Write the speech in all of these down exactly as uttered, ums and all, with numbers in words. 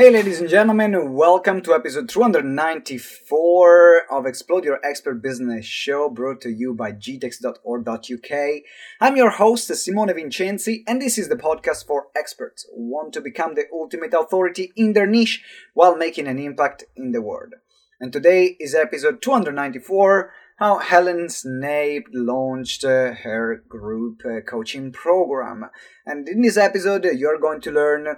Hey ladies and gentlemen, welcome to episode two hundred ninety-four of Explode Your Expert Business Show, brought to you by g tex dot org dot u k. I'm your host, Simone Vincenzi, and this is the podcast for experts who want to become the ultimate authority in their niche while making an impact in the world. And today is episode two hundred ninety-four, how Helen Snape launched uh, her group uh, coaching program. And in this episode, you're going to learn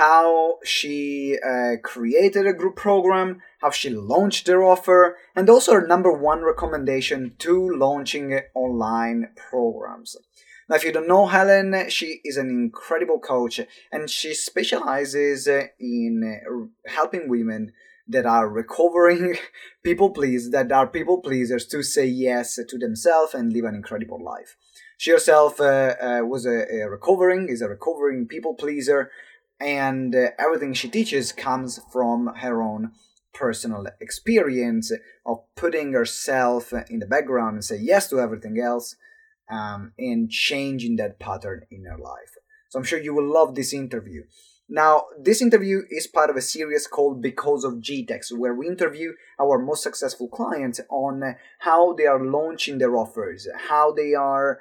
how she uh, created a group program, how she launched her offer, and also her number one recommendation to launching online programs. Now, if you don't know Helen, she is an incredible coach, and she specializes in helping women that are recovering people pleasers, that are people pleasers, to say yes to themselves and live an incredible life. She herself uh, uh, was a, a recovering, is a recovering people pleaser, and uh, everything she teaches comes from her own personal experience of putting herself in the background and say yes to everything else um, and changing that pattern in her life. So I'm sure you will love this interview. Now, this interview is part of a series called Because of GTEx, where we interview our most successful clients on how they are launching their offers, how they are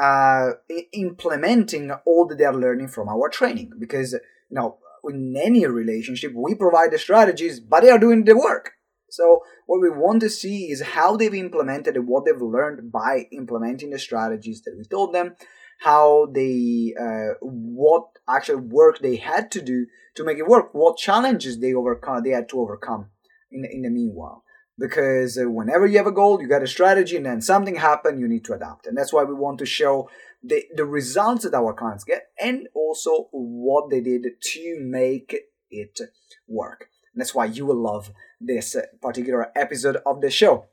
uh, implementing all that they are learning from our training, because you know, in any relationship, we provide the strategies, but they are doing the work. So what we want to see is how they've implemented and what they've learned by implementing the strategies that we told them, how they, uh, what actual work they had to do to make it work, what challenges they overcome, they had to overcome in the, in the meanwhile. Because whenever you have a goal, you got a strategy, and then something happened, you need to adapt. And that's why we want to show the, the results that our clients get and also what they did to make it work. And that's why you will love this particular episode of the show.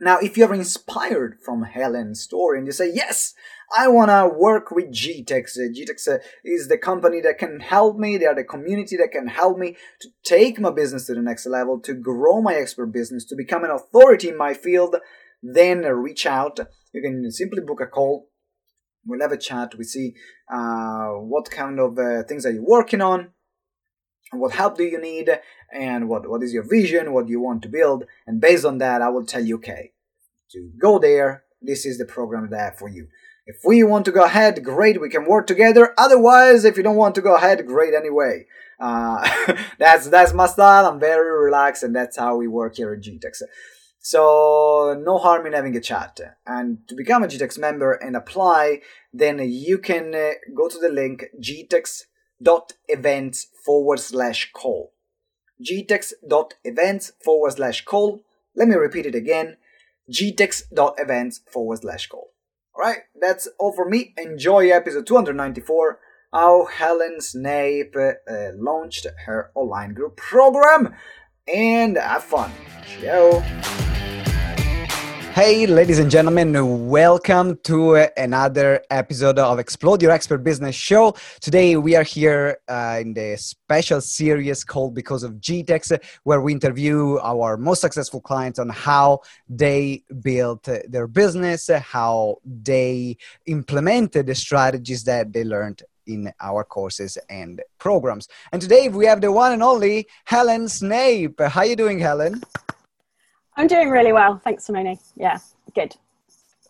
Now, if you're inspired from Helen's story and you say, yes, I want to work with GTEx. GTEx is the company that can help me. They are the community that can help me to take my business to the next level, to grow my expert business, to become an authority in my field. Then reach out. You can simply book a call. We'll have a chat. We see uh, what kind of uh, things are you working on, what help do you need, and what, what is your vision, what do you want to build. And based on that, I will tell you, okay, to go there, this is the program that I have for you. If we want to go ahead, great, we can work together. Otherwise, if you don't want to go ahead, great anyway. Uh, that's that's my style. I'm very relaxed, and that's how we work here at GTEx. So no harm in having a chat. And to become a GTEx member and apply, then you can uh, go to the link gtex.events forward slash call. gtex.events forward slash call. Let me repeat it again. gtex.events forward slash call. Alright, that's all for me. Enjoy episode two hundred ninety-four, how Helen Snape uh, launched her online group program, and have fun. Ciao. Hey ladies and gentlemen, welcome to uh, another episode of Explode Your Expert Business Show. Today we are here uh, in the special series called Because of GTEx, where we interview our most successful clients on how they built their business, how they implemented the strategies that they learned in our courses and programs. And today we have the one and only Helen Snape. How are you doing, Helen? I'm doing really well. Thanks, Simone. Yeah, good.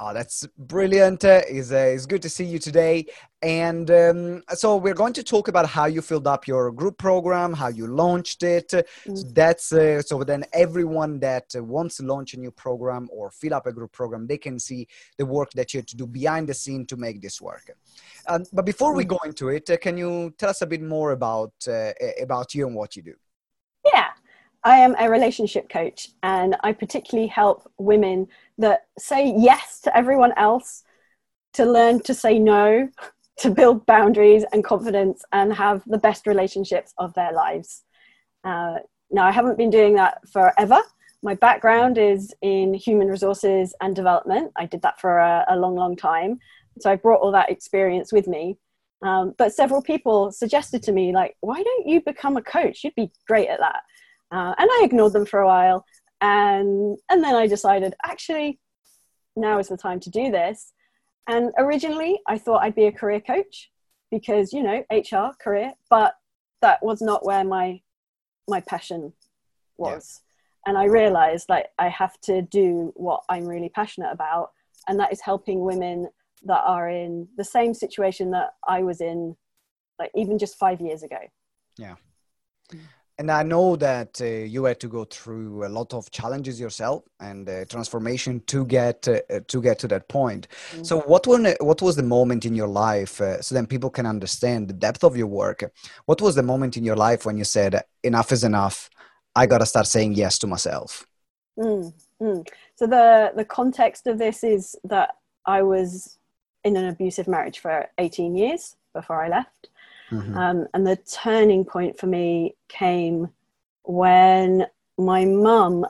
Oh, that's brilliant. Uh, it's, uh, it's good to see you today. And um, so we're going to talk about how you filled up your group program, how you launched it. Mm-hmm. So that's uh, so then everyone that wants to launch a new program or fill up a group program, they can see the work that you had to do behind the scene to make this work. Um, but before mm-hmm. we go into it, uh, can you tell us a bit more about uh, about you and what you do? Yeah. I am a relationship coach, and I particularly help women that say yes to everyone else to learn to say no, to build boundaries and confidence and have the best relationships of their lives. Uh, now, I haven't been doing that forever. My background is in human resources and development. I did that for a, a long, long time. So I brought all that experience with me. Um, but several people suggested to me, like, why don't you become a coach? You'd be great at that. Uh, and I ignored them for a while, and and then I decided, actually, now is the time to do this. And originally, I thought I'd be a career coach because, you know, H R, career, but that was not where my my passion was. Yeah. And I realized like I have to do what I'm really passionate about. And that is helping women that are in the same situation that I was in, like even just five years ago. Yeah. And I know that uh, you had to go through a lot of challenges yourself and uh, transformation to get uh, to get to that point. Mm-hmm. So what one, what was the moment in your life, uh, so then people can understand the depth of your work, what was the moment in your life when you said, enough is enough, I got to start saying yes to myself? Mm-hmm. So the, the context of this is that I was in an abusive marriage for eighteen years before I left. Mm-hmm. Um, and the turning point for me came when my mum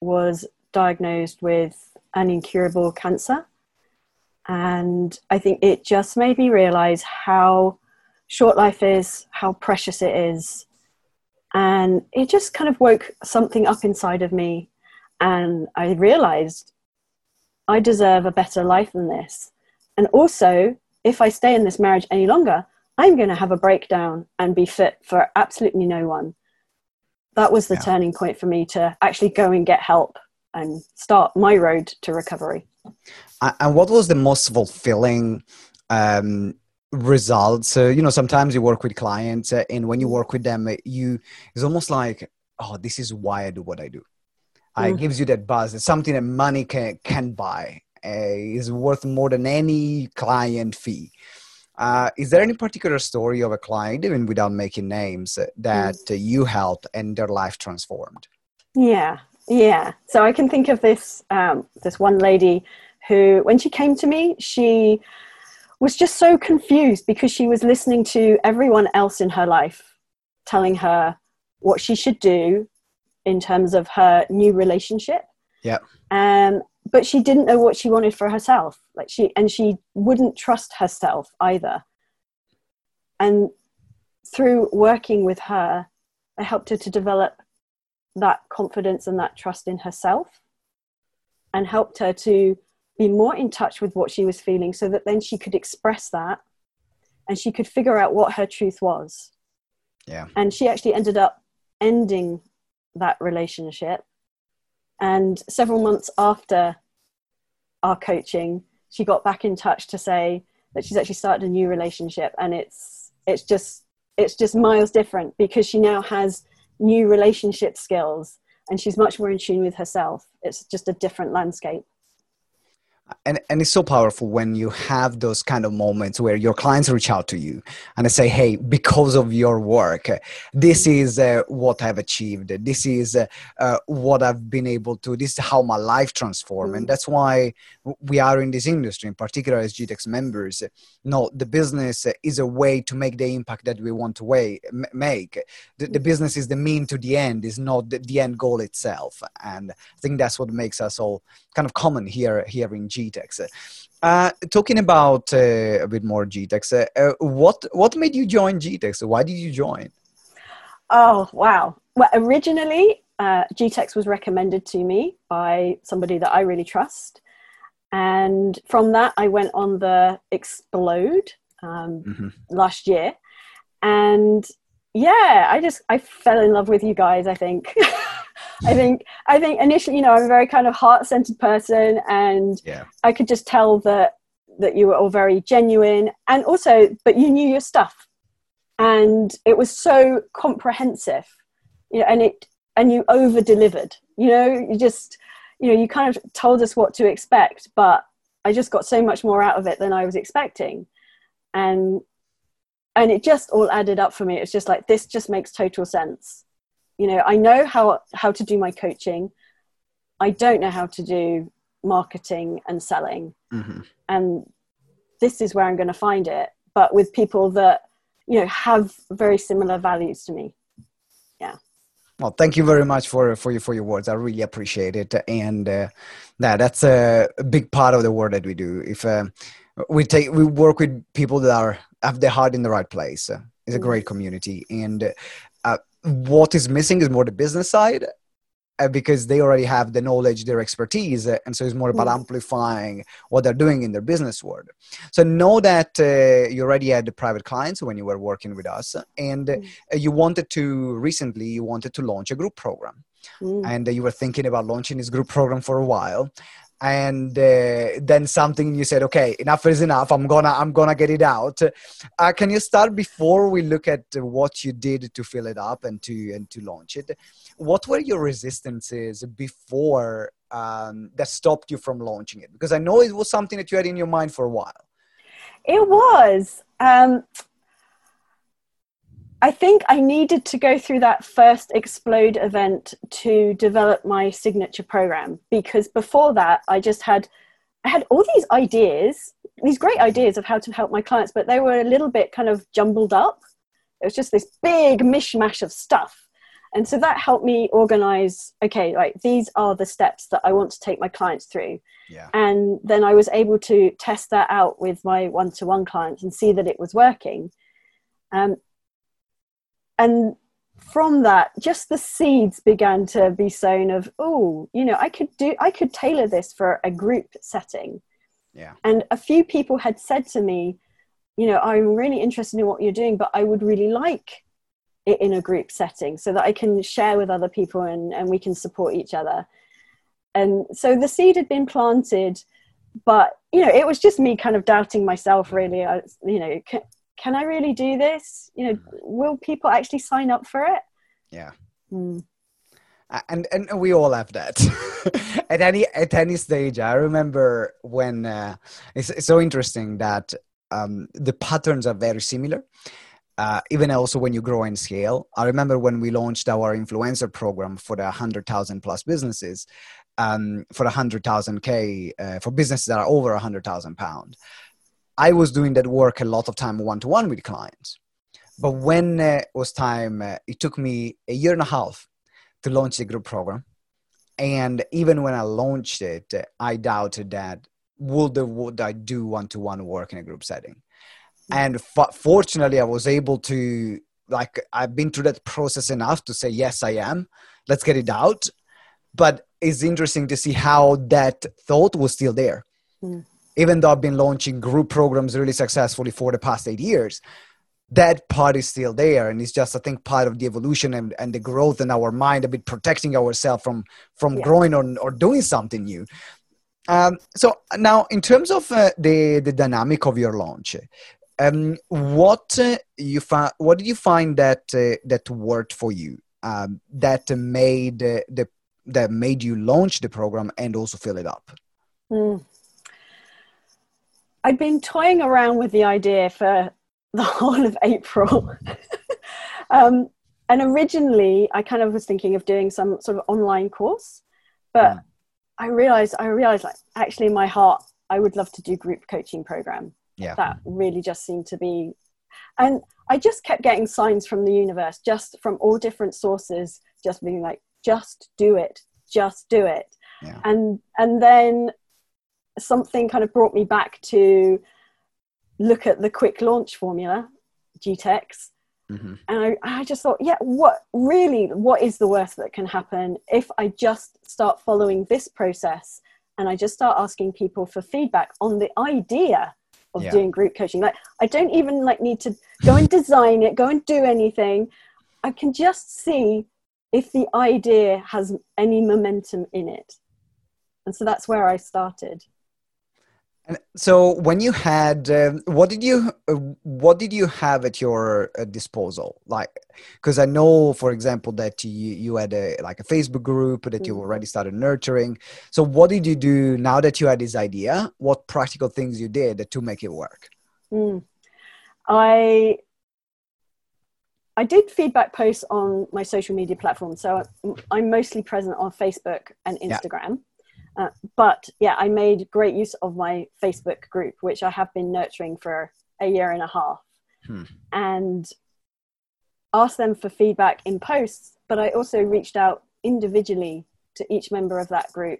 was diagnosed with an incurable cancer. And I think it just made me realize how short life is, how precious it is. And it just kind of woke something up inside of me. And I realized I deserve a better life than this. And also, if I stay in this marriage any longer, I'm going to have a breakdown and be fit for absolutely no one. That was the yeah. turning point for me to actually go and get help and start my road to recovery. And what was the most fulfilling um, results? Uh, you know, sometimes you work with clients uh, and when you work with them, you it's almost like, oh, this is why I do what I do. Uh, mm-hmm. It gives you that buzz. It's something that money can, can buy. Uh, is worth more than any client fee. Uh, is there any particular story of a client, even without making names, that uh, you helped and their life transformed? Yeah, yeah. So I can think of this um, this one lady who, when she came to me, she was just so confused because she was listening to everyone else in her life telling her what she should do in terms of her new relationship. Yeah. Um, but she didn't know what she wanted for herself. Like she, and she wouldn't trust herself either. And through working with her, I helped her to develop that confidence and that trust in herself and helped her to be more in touch with what she was feeling so that then she could express that and she could figure out what her truth was. Yeah. And she actually ended up ending that relationship. And several months after our coaching, she got back in touch to say that she's actually started a new relationship, and it's it's just it's just miles different because she now has new relationship skills and she's much more in tune with herself. It's just a different landscape. And and it's so powerful when you have those kind of moments where your clients reach out to you and they say, hey, because of your work, this is uh, what I've achieved. This is uh, uh, what I've been able to, this is how my life transformed. Mm-hmm. And that's why we are in this industry, in particular as GTEx members. No, the business is a way to make the impact that we want to way, m- make. The, the business is the mean to the end, is not the, the end goal itself. And I think that's what makes us all kind of common here, here in GTEx. GTEx. Uh, talking about uh, a bit more GTEx, uh, what what made you join GTEx? Why did you join? Oh, wow. Well, originally, uh, GTEx was recommended to me by somebody that I really trust. And from that, I went on the Explode um, mm-hmm. last year. And yeah, I just, I fell in love with you guys, I think. I think I think initially, you know, I'm a very kind of heart-centered person, and yeah. I could just tell that that you were all very genuine, and also, but you knew your stuff, and it was so comprehensive, you know, and it and you over-delivered. You know, you just, you know, you kind of told us what to expect, but I just got so much more out of it than I was expecting, and and it just all added up for me. It's just like this just makes total sense. You know, I know how, how to do my coaching. I don't know how to do marketing and selling. Mm-hmm. And this is where I'm going to find it. But with people that, you know, have very similar values to me. Yeah. Well, thank you very much for, for, your, for your words. I really appreciate it. And uh, that, that's a big part of the work that we do. If uh, we take, we work with people that are have their heart in the right place. It's a great community. And uh, what is missing is more the business side because they already have the knowledge, their expertise. And so it's more about amplifying what they're doing in their business world. So know that uh, you already had the private clients when you were working with us, and uh, you wanted to recently, you wanted to launch a group program, mm. and uh, you were thinking about launching this group program for a while. And uh, then something, you said, okay, enough is enough. I'm gonna, I'm gonna get it out. Uh, can you start before we look at what you did to fill it up and to, and to launch it? What were your resistances before um, that stopped you from launching it? Because I know it was something that you had in your mind for a while. It was. Um, I think I needed to go through that first Explode event to develop my signature program, because before that I just had, I had all these ideas, these great ideas of how to help my clients, but they were a little bit kind of jumbled up. It was just this big mishmash of stuff. And so that helped me organize, okay, like these are the steps that I want to take my clients through. Yeah. And then I was able to test that out with my one-to-one clients and see that it was working. Um, And from that, just the seeds began to be sown of, oh, you know, I could do, I could tailor this for a group setting. Yeah. And a few people had said to me, you know, I'm really interested in what you're doing, but I would really like it in a group setting so that I can share with other people and, and we can support each other. And so the seed had been planted, but, you know, it was just me kind of doubting myself, really. I, you know, can, Can I really do this? You know, will people actually sign up for it? Yeah. Mm. And and we all have that at any at any stage. I remember when uh, it's, it's so interesting that um, the patterns are very similar. Uh, even also when you grow and scale. I remember when we launched our influencer program for the one hundred thousand plus businesses, um, for one hundred thousand K, uh, for businesses that are over one hundred thousand pounds. I was doing that work a lot of time one-to-one with clients. But when uh, it was time, uh, it took me a year and a half to launch the group program. And even when I launched it, I doubted that, would, the, would I do one-to-one work in a group setting? And f- fortunately, I was able to, like, I've been through that process enough to say, yes, I am. Let's get it out. But it's interesting to see how that thought was still there. Mm. Even though I've been launching group programs really successfully for the past eight years, that part is still there. And it's just, I think, part of the evolution and, and the growth in our mind, a bit protecting ourselves from, from yeah. growing or, or doing something new. Um, so now in terms of uh, the, the dynamic of your launch, um, what uh, you fi- what did you find that, uh, that worked for you, um, that made uh, the, that made you launch the program and also fill it up? Mm. I'd been toying around with the idea for the whole of April. um, and originally I kind of was thinking of doing some sort of online course, but yeah. I realized, I realized like actually in my heart, I would love to do group coaching program. Yeah. That really just seemed to be, and I just kept getting signs from the universe, just from all different sources, just being like, just do it, just do it. Yeah. And, and then something kind of brought me back to look at the quick launch formula, GTEx. Mm-hmm. And I, I just thought, yeah, what really, what is the worst that can happen if I just start following this process and I just start asking people for feedback on the idea of yeah. doing group coaching? Like, I don't even like need to go and design it, go and do anything. I can just see if the idea has any momentum in it. And so that's where I started. And so when you had, um, what did you, uh, what did you have at your uh, disposal? Like, because I know, for example, that you, you had a, like a Facebook group that mm-hmm. you already started nurturing. So what did you do now that you had this idea? What practical things you did to make it work? Mm. I, I did feedback posts on my social media platform. So I'm mostly present on Facebook and Instagram. Yeah. Uh, but yeah, I made great use of my Facebook group, which I have been nurturing for a year and a half, hmm. and asked them for feedback in posts. But I also reached out individually to each member of that group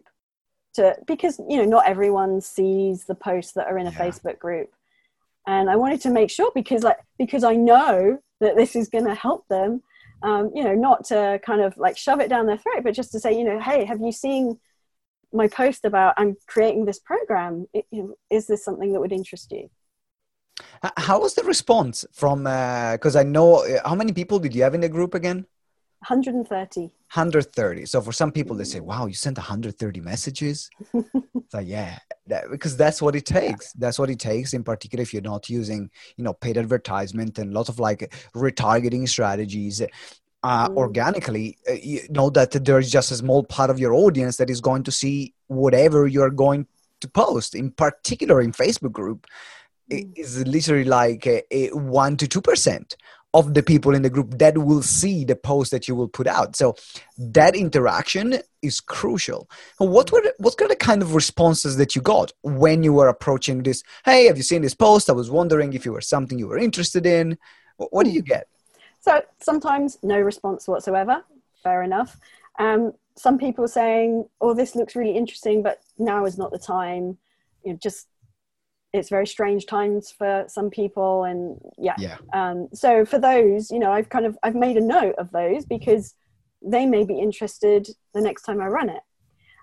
to, because, you know, not everyone sees the posts that are in a yeah. Facebook group. And I wanted to make sure because like, because I know that this is going to help them. um, you know, not to kind of like shove it down their throat, but just to say, you know, hey, have you seen my post about I'm creating this program? It, you know, is this something that would interest you? How was the response from, because uh, I know, how many people did you have in the group again? one hundred thirty. one hundred thirty. So for some people, they say, wow, you sent one hundred thirty messages. It's like, yeah, that, because that's what it takes. Yeah. That's what it takes. In particular, if you're not using, you know, paid advertisement and lots of like retargeting strategies, uh, mm. organically, uh, you know that there's just a small part of your audience that is going to see whatever you're going to post, in particular in Facebook group. It is literally like a, a one to two percent of the people in the group that will see the post that you will put out. So that interaction is crucial. What were the, what kind of kind of responses that you got when you were approaching this? Hey, have you seen this post? I was wondering if it was something you were interested in. What do you get? So sometimes no response whatsoever. Fair enough. Um, some people saying, "Oh, this looks really interesting, but now is not the time." You know, just. It's very strange times for some people. And yeah. yeah. Um, so for those, you know, I've kind of, I've made a note of those because they may be interested the next time I run it.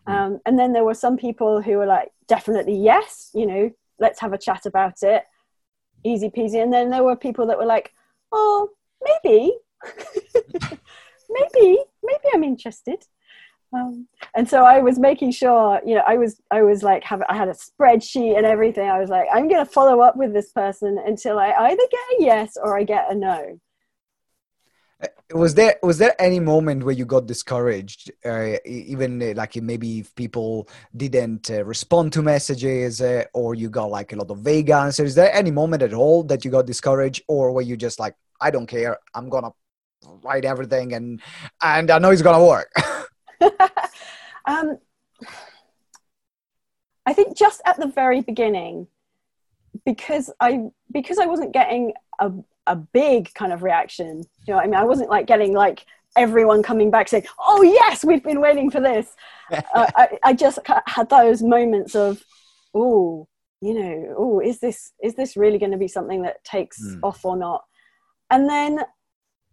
Um, and then there were some people who were like, definitely yes, you know, let's have a chat about it. Easy peasy. And then there were people that were like, oh, maybe, maybe, maybe I'm interested. Um, and so I was making sure, you know, I was, I was like, have, I had a spreadsheet and everything. I was like, I'm going to follow up with this person until I either get a yes or I get a no. Was there, was there any moment where you got discouraged? Uh, even uh, like maybe if people didn't uh, respond to messages uh, or you got like a lot of vague answers, is there any moment at all that you got discouraged, or were you just like, I don't care, I'm going to write everything and, and I know it's going to work? um, I think just at the very beginning, because I because I wasn't getting a a big kind of reaction. You know what I mean? I wasn't like getting like everyone coming back saying, "Oh yes, we've been waiting for this." uh, I I just had those moments of, "Oh, you know, oh, is this is this really going to be something that takes mm. off or not?" And then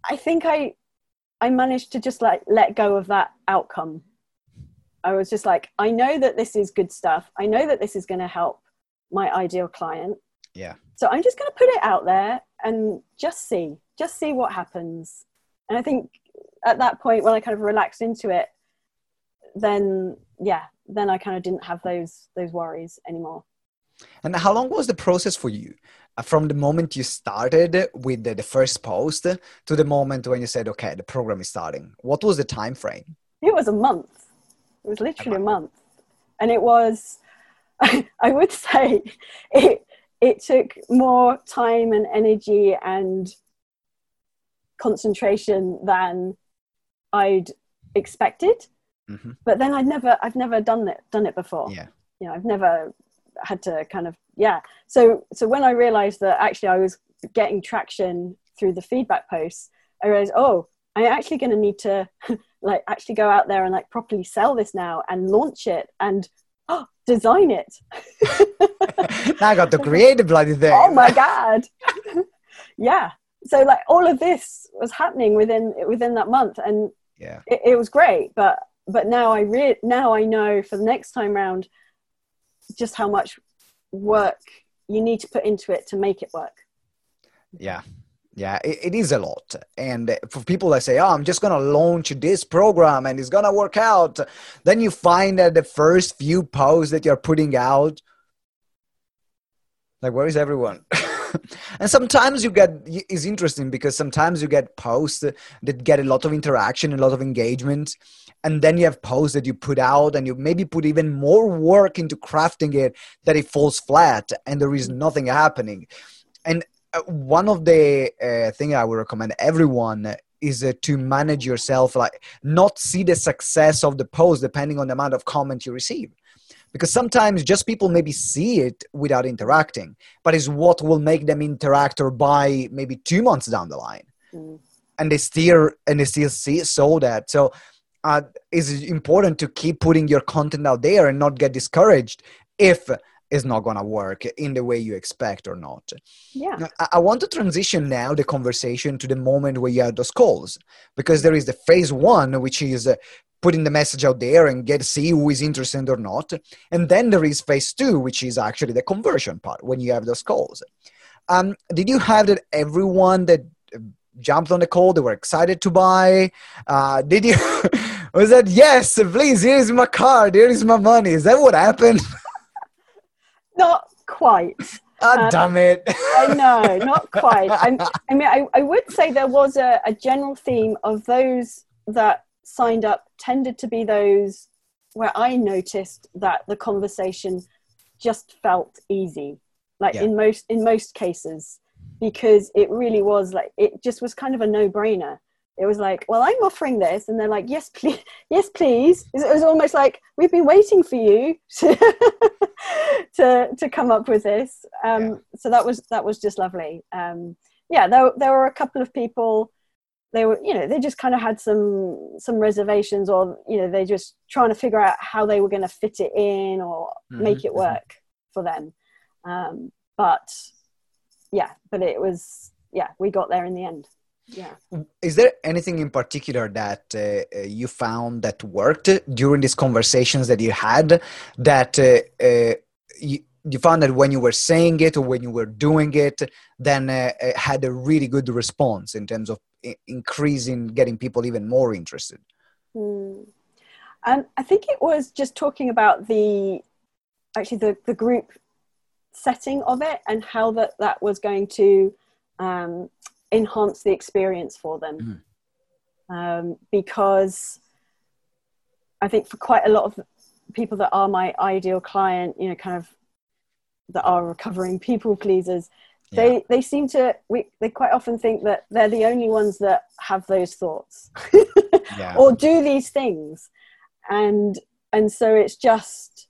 I think I. I managed to just like let go of that outcome. I was just like, I know that this is good stuff. I know that this is going to help my ideal client. Yeah. So I'm just going to put it out there and just see, just see what happens. And I think at that point when I kind of relaxed into it, then yeah, then I kind of didn't have those, those worries anymore. And how long was the process for you? From the moment you started with the, the first post to the moment when you said, okay, the program is starting. What was the time frame? It was a month. It was literally a month. And it was, I would say, it it took more time and energy and concentration than I'd expected. Mm-hmm. But then I'd never, I've never done it, done it before. Yeah. You know, I've never... had to kind of yeah so so when I realized that actually I was getting traction through the feedback posts, I realized, oh, I'm actually going to need to like actually go out there and like properly sell this now and launch it and oh, design it. Now I got to create the bloody thing. Oh my god. Yeah, so like all of this was happening within within that month, and yeah, it, it was great, but but now I re- now I know for the next time round just how much work you need to put into it to make it work. Yeah. Yeah. It, it is a lot. And for people that say, oh, I'm just going to launch this program and it's going to work out. Then you find that the first few posts that you're putting out, like, where is everyone? And sometimes you get, it's interesting because sometimes you get posts that get a lot of interaction, a lot of engagement. And then you have posts that you put out and you maybe put even more work into crafting it, that it falls flat and there is nothing happening. And one of the uh, thing I would recommend everyone is uh, to manage yourself, like not see the success of the post depending on the amount of comment you receive. Because sometimes just people maybe see it without interacting, but it's what will make them interact or buy maybe two months down the line. Mm. And they still, and they still see, saw that. So uh, it's important to keep putting your content out there and not get discouraged if is not going to work in the way you expect or not. Yeah. Now, I want to transition now the conversation to the moment where you had those calls, because there is the phase one, which is putting the message out there and get see who is interested or not. And then there is phase two, which is actually the conversion part when you have those calls. Um, did you have that everyone that jumped on the call, they were excited to buy? Uh, did you, was that, yes, please, here's my card, here is my money. Is that what happened? Not quite. Ah, um, damn it. I know, not quite. I'm, I mean, I, I would say there was a, a general theme of those that signed up tended to be those where I noticed that the conversation just felt easy, like yeah. in most in most cases, because it really was like, it just was kind of a no-brainer. It was like, well, I'm offering this. And they're like, yes, please. Yes, please. It was almost like, we've been waiting for you to to, to come up with this. Um, yeah. So that was, that was just lovely. Um, yeah, there, there were a couple of people. They were, you know, they just kind of had some, some reservations, or, you know, they just trying to figure out how they were going to fit it in or mm-hmm. make it work for them. Um, but yeah, but it was, yeah, we got there in the end. Yeah. Is there anything in particular that uh, you found that worked during these conversations that you had, that uh, uh, you, you found that when you were saying it or when you were doing it, then uh, had a really good response in terms of I- increasing, getting people even more interested? Mm. And I think it was just talking about the, actually the, the group setting of it and how that, that was going to um, enhance the experience for them. Mm. Um, because I think for quite a lot of people that are my ideal client, you know, kind of that are recovering people pleasers, yeah. they, they seem to, we, they quite often think that they're the only ones that have those thoughts yeah. or do these things. And, and so it's just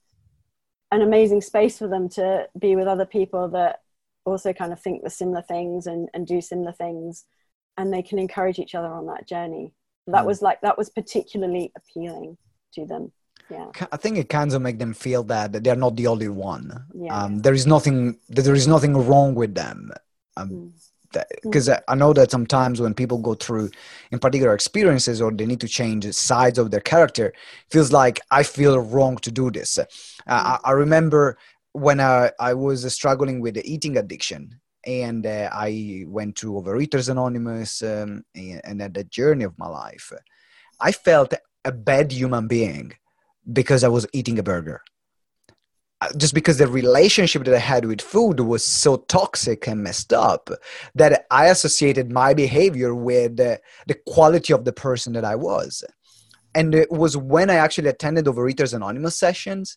an amazing space for them to be with other people that also kind of think the similar things and, and do similar things, and they can encourage each other on that journey. That was like, that was particularly appealing to them. Yeah. I think it kind of make them feel that they're not the only one. Yeah. Um, there is nothing, there is nothing wrong with them. Um, mm. Because I know that sometimes when people go through in particular experiences or they need to change sides of their character, it feels like I feel wrong to do this. Uh, I, I remember when I, I was struggling with the eating addiction, and uh, I went to Overeaters Anonymous um, and, and at the journey of my life, I felt a bad human being because I was eating a burger. Just because the relationship that I had with food was so toxic and messed up that I associated my behavior with uh, the quality of the person that I was. And it was when I actually attended Overeaters Anonymous sessions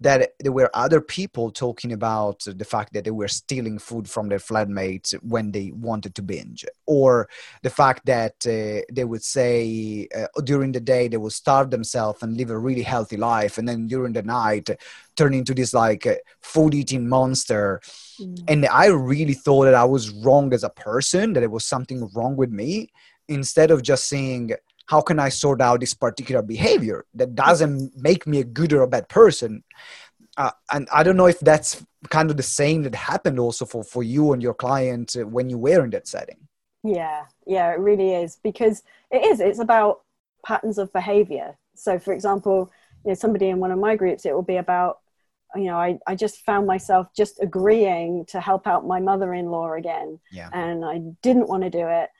that there were other people talking about the fact that they were stealing food from their flatmates when they wanted to binge, or the fact that uh, they would say uh, during the day they would starve themselves and live a really healthy life, and then during the night uh, turn into this like uh, food eating monster. Mm. And I really thought that I was wrong as a person, that there was something wrong with me, instead of just saying, how can I sort out this particular behavior that doesn't make me a good or a bad person? Uh, and I don't know if that's kind of the same that happened also for, for you and your client when you were in that setting. Yeah, yeah, it really is. Because it is, it's about patterns of behavior. So for example, you know, somebody in one of my groups, it will be about, you know, I, I just found myself just agreeing to help out my mother-in-law again. Yeah. And I didn't want to do it.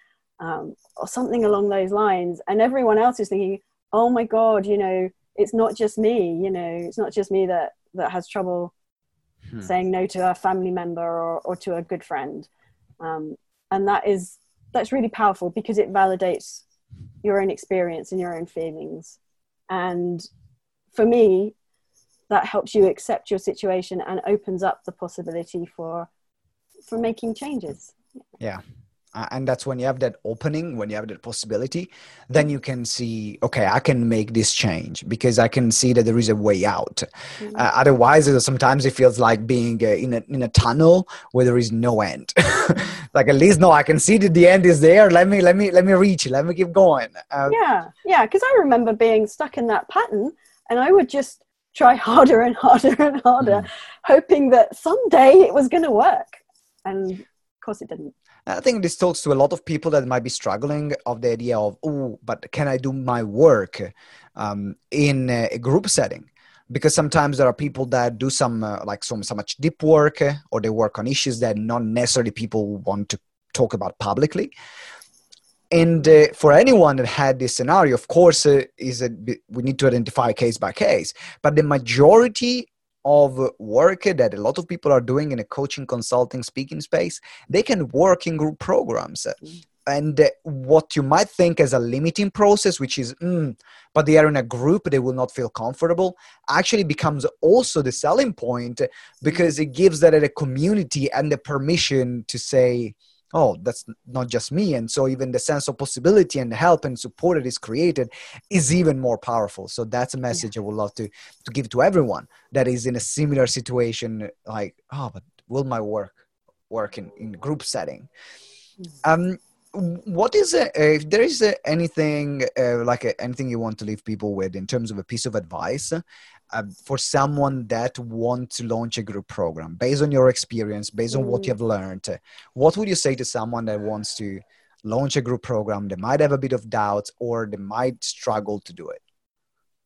Um, or something along those lines, and everyone else is thinking, oh my god, you know, it's not just me, you know, it's not just me that that has trouble hmm. saying no to a family member or, or to a good friend. Um, and that is that's really powerful, because it validates your own experience and your own feelings, and for me that helps you accept your situation and opens up the possibility for for making changes. Yeah. And that's when you have that opening, when you have that possibility, then you can see, okay, I can make this change because I can see that there is a way out. Mm-hmm. Uh, otherwise, sometimes it feels like being in a in a tunnel where there is no end. Like, at least, no, I can see that the end is there. Let me, let me, let me reach it. Let me keep going. Uh, yeah. Yeah. Because I remember being stuck in that pattern, and I would just, try harder and harder and harder, mm. hoping that someday it was going to work. And of course it didn't. I think this talks to a lot of people that might be struggling of the idea of, oh, but can I do my work um, in a group setting? Because sometimes there are people that do some uh, like so, so much deep work uh, or they work on issues that not necessarily people want to talk about publicly. And uh, for anyone that had this scenario, of course, uh, is a, we need to identify case by case. But the majority of work that a lot of people are doing in a coaching, consulting, speaking space, they can work in group programs. Mm-hmm. And uh, what you might think as a limiting process, which is, mm, but they are in a group, they will not feel comfortable, actually becomes also the selling point, because it gives that a community and the permission to say, oh, that's not just me. And so even the sense of possibility and help and support that is created is even more powerful. So that's a message yeah. I would love to, to give to everyone that is in a similar situation, like, oh, but will my work work in, in group setting? Mm-hmm. Um. What is it, if there is a, anything uh, like a, anything you want to leave people with in terms of a piece of advice uh, for someone that wants to launch a group program based on your experience, based on what you have learned, what would you say to someone that wants to launch a group program? They might have a bit of doubt or they might struggle to do it.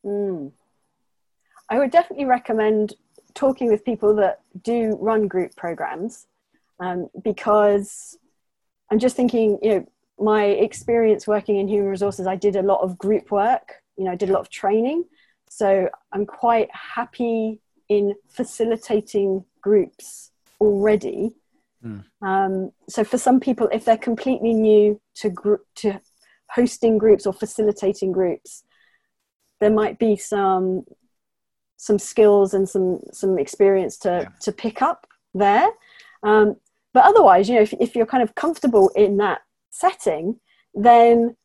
Mm. I would definitely recommend talking with people that do run group programs um, because I'm just thinking, you know, my experience working in human resources, I did a lot of group work, you know, I did a lot of training. So I'm quite happy in facilitating groups already. Mm. Um, so for some people, if they're completely new to group, to hosting groups or facilitating groups, there might be some, some skills and some, some experience to, yeah. to pick up there. Um, But otherwise, you know, if, if you're kind of comfortable in that setting, then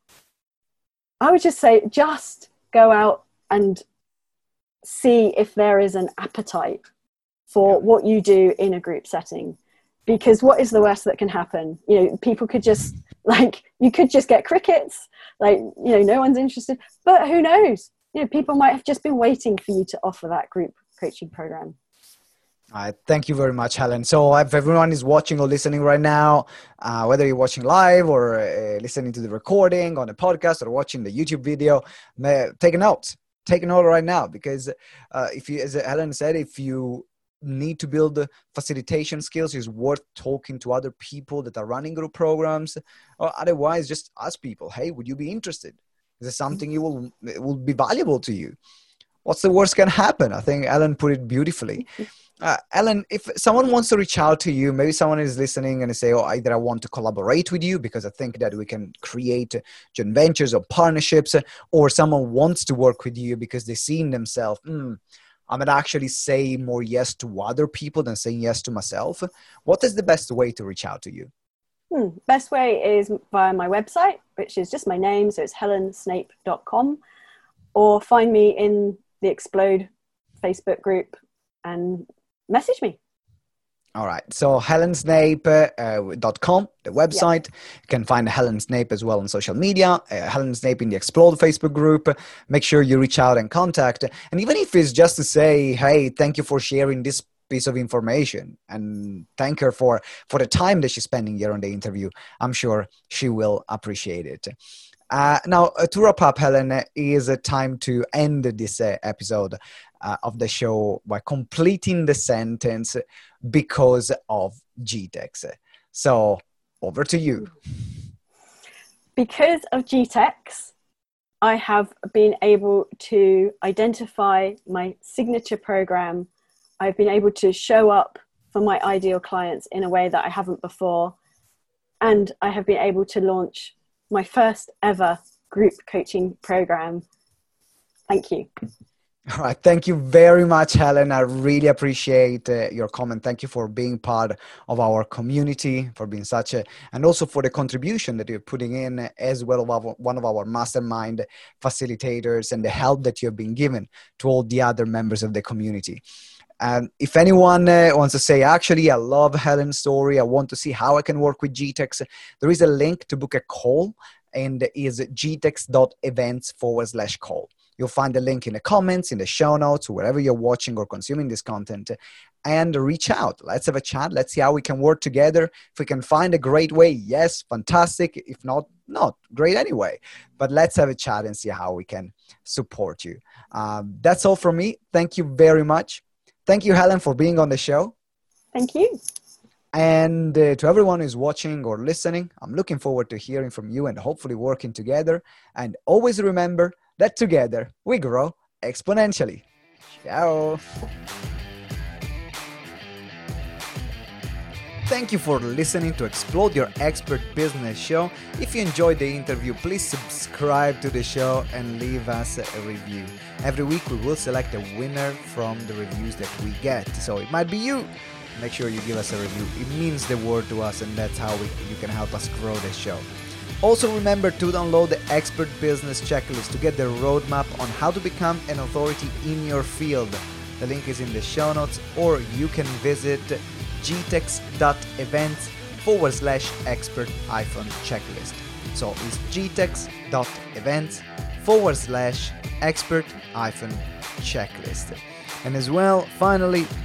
I would just say, just go out and see if there is an appetite for what you do in a group setting. Because what is the worst that can happen? You know, people could just, like, you could just get crickets. Like, you know, no one's interested. But who knows? You know, people might have just been waiting for you to offer that group coaching program. All right. Thank you very much, Helen. So if everyone is watching or listening right now, uh, whether you're watching live or uh, listening to the recording on the podcast or watching the YouTube video, uh, take a note. Take a note right now, because uh, if you, as Helen said, if you need to build facilitation skills, it's worth talking to other people that are running group programs, or otherwise just ask people, hey, would you be interested? Is there something you will, will be valuable to you? What's the worst can happen? I think Helen put it beautifully. Uh, Helen, if someone wants to reach out to you, maybe someone is listening and they say, oh, either I want to collaborate with you because I think that we can create joint ventures or partnerships, or someone wants to work with you because they see in themselves, mm, I'm going to actually say more yes to other people than saying yes to myself. What is the best way to reach out to you? Hmm, best way is via my website, which is just my name. So it's helen snape dot com, or find me in the Explode Facebook group and message me. All right. So helen snape dot com, the website. Yep. You can find Helen Snape as well on social media. Uh, Helen Snape in the Explode Facebook group. Make sure you reach out and contact. And even if it's just to say, hey, thank you for sharing this piece of information, and thank her for, for the time that she's spending here on the interview. I'm sure she will appreciate it. Uh, now, uh, to wrap up, Helen, it is uh, time to end this uh, episode uh, of the show by completing the sentence, because of GTEx. So, over to you. Because of GTEx, I have been able to identify my signature program. I've been able to show up for my ideal clients in a way that I haven't before. And I have been able to launch my first ever group coaching program. Thank you. All right. Thank you very much, Helen. I really appreciate uh, your comment. Thank you for being part of our community, for being such a, and also for the contribution that you're putting in as well of our, one of our mastermind facilitators, and the help that you've been given to all the other members of the community. And if anyone uh, wants to say, actually, I love Helen's story, I want to see how I can work with GTEx, there is a link to book a call, and is gtex.events forward slash call. You'll find the link in the comments, in the show notes, wherever you're watching or consuming this content, and reach out. Let's have a chat. Let's see how we can work together. If we can find a great way, yes, fantastic. If not, not great anyway. But let's have a chat and see how we can support you. Um, that's all from me. Thank you very much. Thank you, Helen, for being on the show. Thank you. And uh, to everyone who's watching or listening, I'm looking forward to hearing from you and hopefully working together. And always remember that together we grow exponentially. Ciao. Thank you for listening to Explode Your Expert Business Show. If you enjoyed the interview, please subscribe to the show and leave us a review. Every week we will select a winner from the reviews that we get. So it might be you. Make sure you give us a review. It means the world to us, and that's how we, you can help us grow the show. Also remember to download the Expert Business Checklist to get the roadmap on how to become an authority in your field. The link is in the show notes, or you can visit gtex.events forward slash expert iPhone checklist. So it's gtex.events forward slash expert iPhone checklist. And as well, finally,